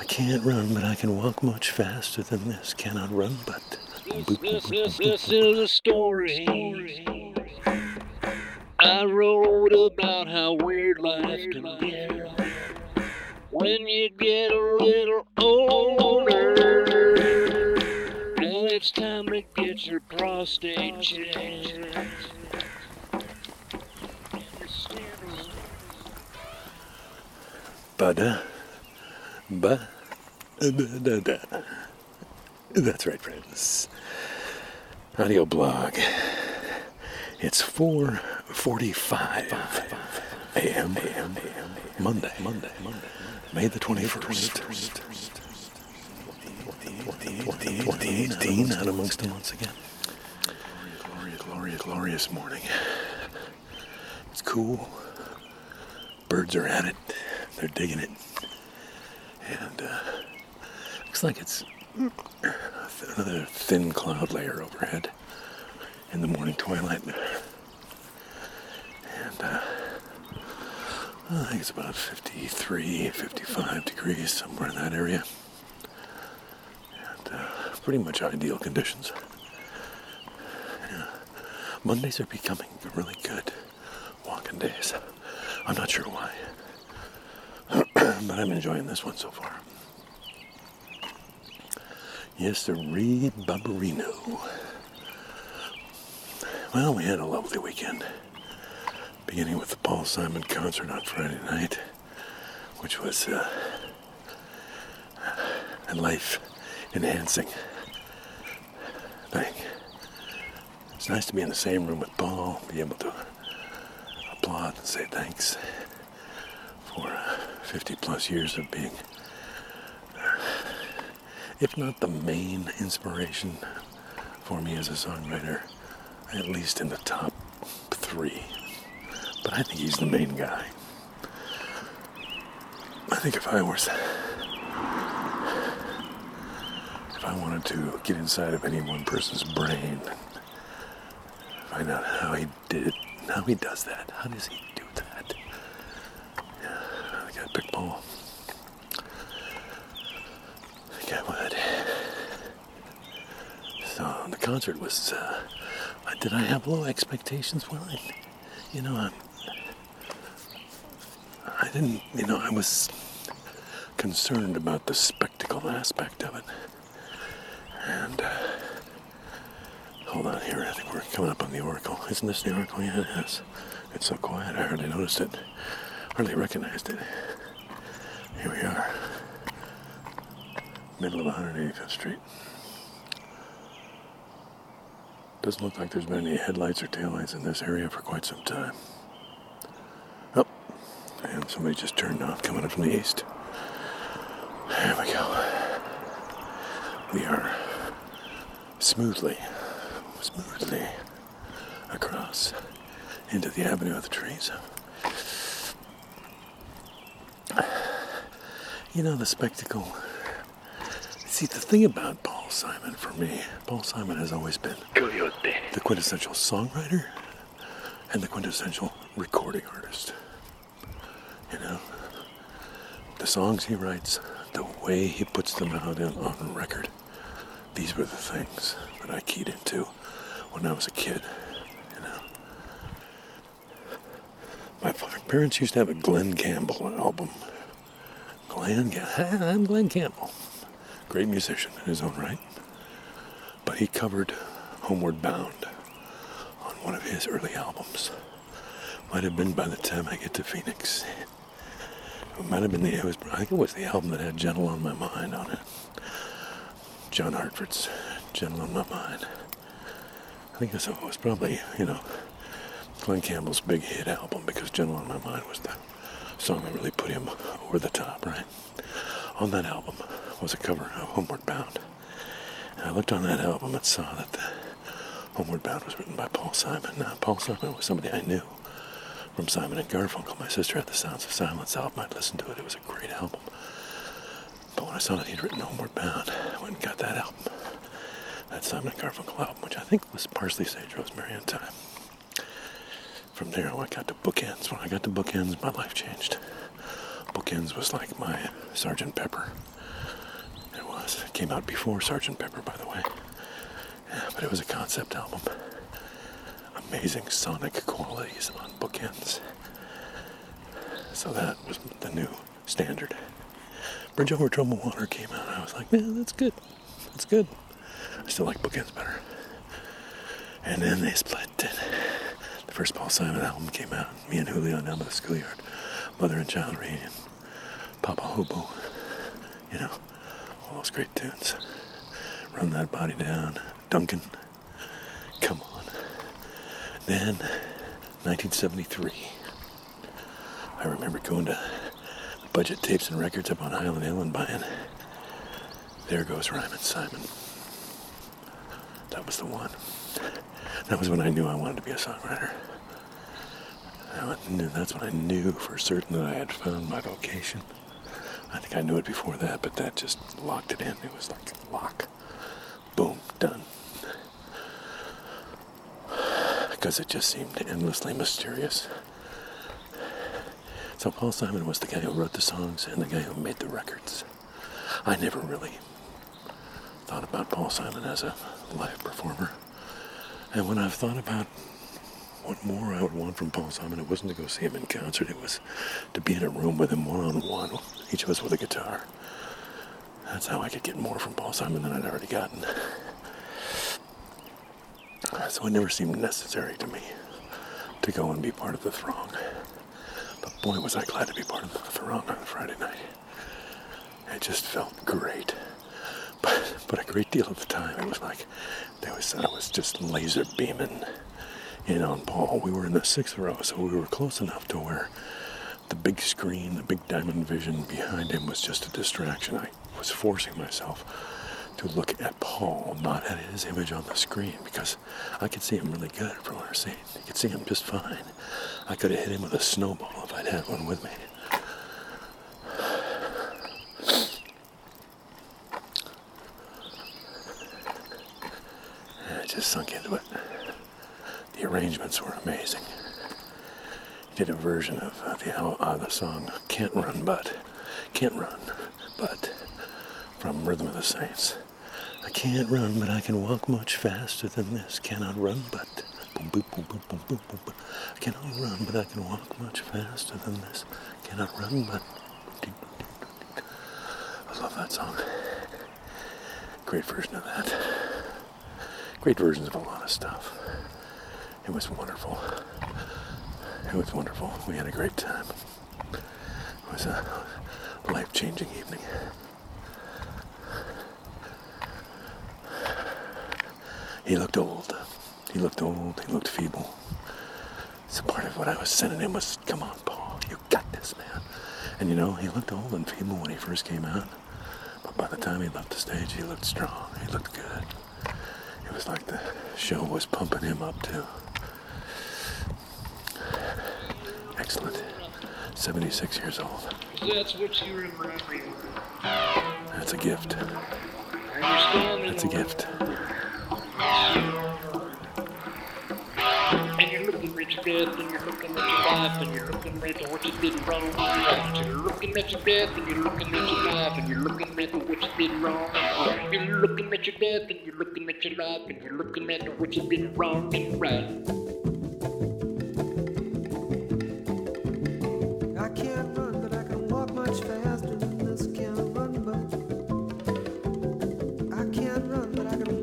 I can't run, but I can walk much faster than this. Cannot run, but... This is a story I wrote about how weird life can be when you get a little older. Now it's time to get your prostate checked. That's right, friends. Audio blog. It's 4:45 a.m. Monday, May the 21st. 2018, out amongst them once again. Glorious morning. It's cool. Birds are at it. They're digging it. And looks like it's another thin cloud layer overhead in the morning twilight. And I think it's about 53, 55 degrees, somewhere in that area. And pretty much ideal conditions. Yeah. Mondays are becoming really good walking days. I'm not sure why. But I'm enjoying this one so far. Yes, the Re Bubberino. Well, we had a lovely weekend, beginning with the Paul Simon concert on Friday night, which was a life-enhancing thing. It's nice to be in the same room with Paul, be able to applaud and say thanks for 50 plus years of being, if not the main inspiration for me as a songwriter, at least in the top three. But I think he's the main guy. I think if I wanted to get inside of any one person's brain, find out how he did it, how he does that, how does he do that? Yeah, I think I'd pick Paul. So the concert was, did I have low expectations? Well, I didn't, I was concerned about the spectacle aspect of it. And, hold on here, I think we're coming up on the Oracle. Isn't this the Oracle? Yeah, it is. It's so quiet, I hardly noticed it. Hardly recognized it. Here we are. Middle of 185th Street. Doesn't look like there's been any headlights or taillights in this area for quite some time. Oh, and somebody just turned off coming up from the east. There we go. We are smoothly across into the Avenue of the Trees. The spectacle... See, the thing about Paul Simon for me, Paul Simon has always been the quintessential songwriter and the quintessential recording artist. The songs he writes, the way he puts them out on record, these were the things that I keyed into when I was a kid. My parents used to have a Glen Campbell album. I'm Glen Campbell. Great musician in his own right, but he covered Homeward Bound on one of his early albums. Might have been By the Time I Get to Phoenix. I think it was the album that had Gentle on My Mind on it. John Hartford's Gentle on My Mind. I think it was probably, Glen Campbell's big hit album, because Gentle on My Mind was the song that really put him over the top, right? On that album was a cover of Homeward Bound. And I looked on that album and saw that the Homeward Bound was written by Paul Simon. Now, Paul Simon was somebody I knew from Simon and Garfunkel. My sister had the Sounds of Silence album. I'd listened to it. It was a great album. But when I saw that he'd written Homeward Bound, I went and got that album. That Simon and Garfunkel album, which I think was Parsley, Sage, Rosemary and Thyme. From there, I got to Bookends. When I got to Bookends, my life changed. Bookends was like my Sgt. Pepper This came out before Sgt. Pepper, by the way. Yeah, but it was a concept album. Amazing sonic qualities on Bookends. So that was the new standard. Bridge Over Troubled Water came out, and I was like, man, that's good. That's good. I still like Bookends better. And then they split. The first Paul Simon album came out. Me and Julio Down by the Schoolyard. Mother and Child Reunion. Papa Hobo. You know, all those great tunes. Run That Body Down. Duncan. Come on. Then, 1973. I remember going to the Budget Tapes and Records up on Highland Hill and buying There Goes Rhymin' Simon. That was the one. That was when I knew I wanted to be a songwriter. That's when I knew for certain that I had found my vocation. I think I knew it before that, but that just locked it in. It was like lock. Boom. Done. Because it just seemed endlessly mysterious. So Paul Simon was the guy who wrote the songs and the guy who made the records. I never really thought about Paul Simon as a live performer. And when I've thought about what more I would want from Paul Simon, it wasn't to go see him in concert. It was to be in a room with him one-on-one, each of us with a guitar. That's how I could get more from Paul Simon than I'd already gotten. So it never seemed necessary to me to go and be part of the throng. But boy, was I glad to be part of the throng on Friday night. It just felt great. But a great deal of the time, it was like I was just laser beaming in on Paul. We were in the sixth row, so we were close enough to where the big screen, the big diamond vision behind him was just a distraction. I was forcing myself to look at Paul, not at his image on the screen, because I could see him really good from our seat. You could see him just fine. I could have hit him with a snowball if I'd had one with me. Just sunk into it. The arrangements were amazing. He did a version of the song Can't Run But from Rhythm of the Saints. I can't run, but I can walk much faster than this. Cannot run, but boom, boom, boom, boom, boom, boom, boom, boom. I cannot run, but I can walk much faster than this. Cannot run, but I love that song. Great version of that. Great versions of a lot of stuff. It was wonderful. It was wonderful. We had a great time. It was a life-changing evening. He looked old. He looked old. He looked feeble. So part of what I was sending him was, come on, Paul, you got this, man. And you know, he looked old and feeble when he first came out. But by the time he left the stage, he looked strong. He looked good. It was like the show was pumping him up, too. Excellent. 76 years old. That's what you remember. That's a gift. That's a gift. And you're looking at your death, and you're looking at your life, and you're looking at what you've been wrong and you're looking at your death, and you're looking at your life, and you're looking at what you've been wrong. You're looking at your death, and you're looking at your life, and you're looking at what you've been wrong and right. I can't run, but I can walk much faster than this. Can't run, but I can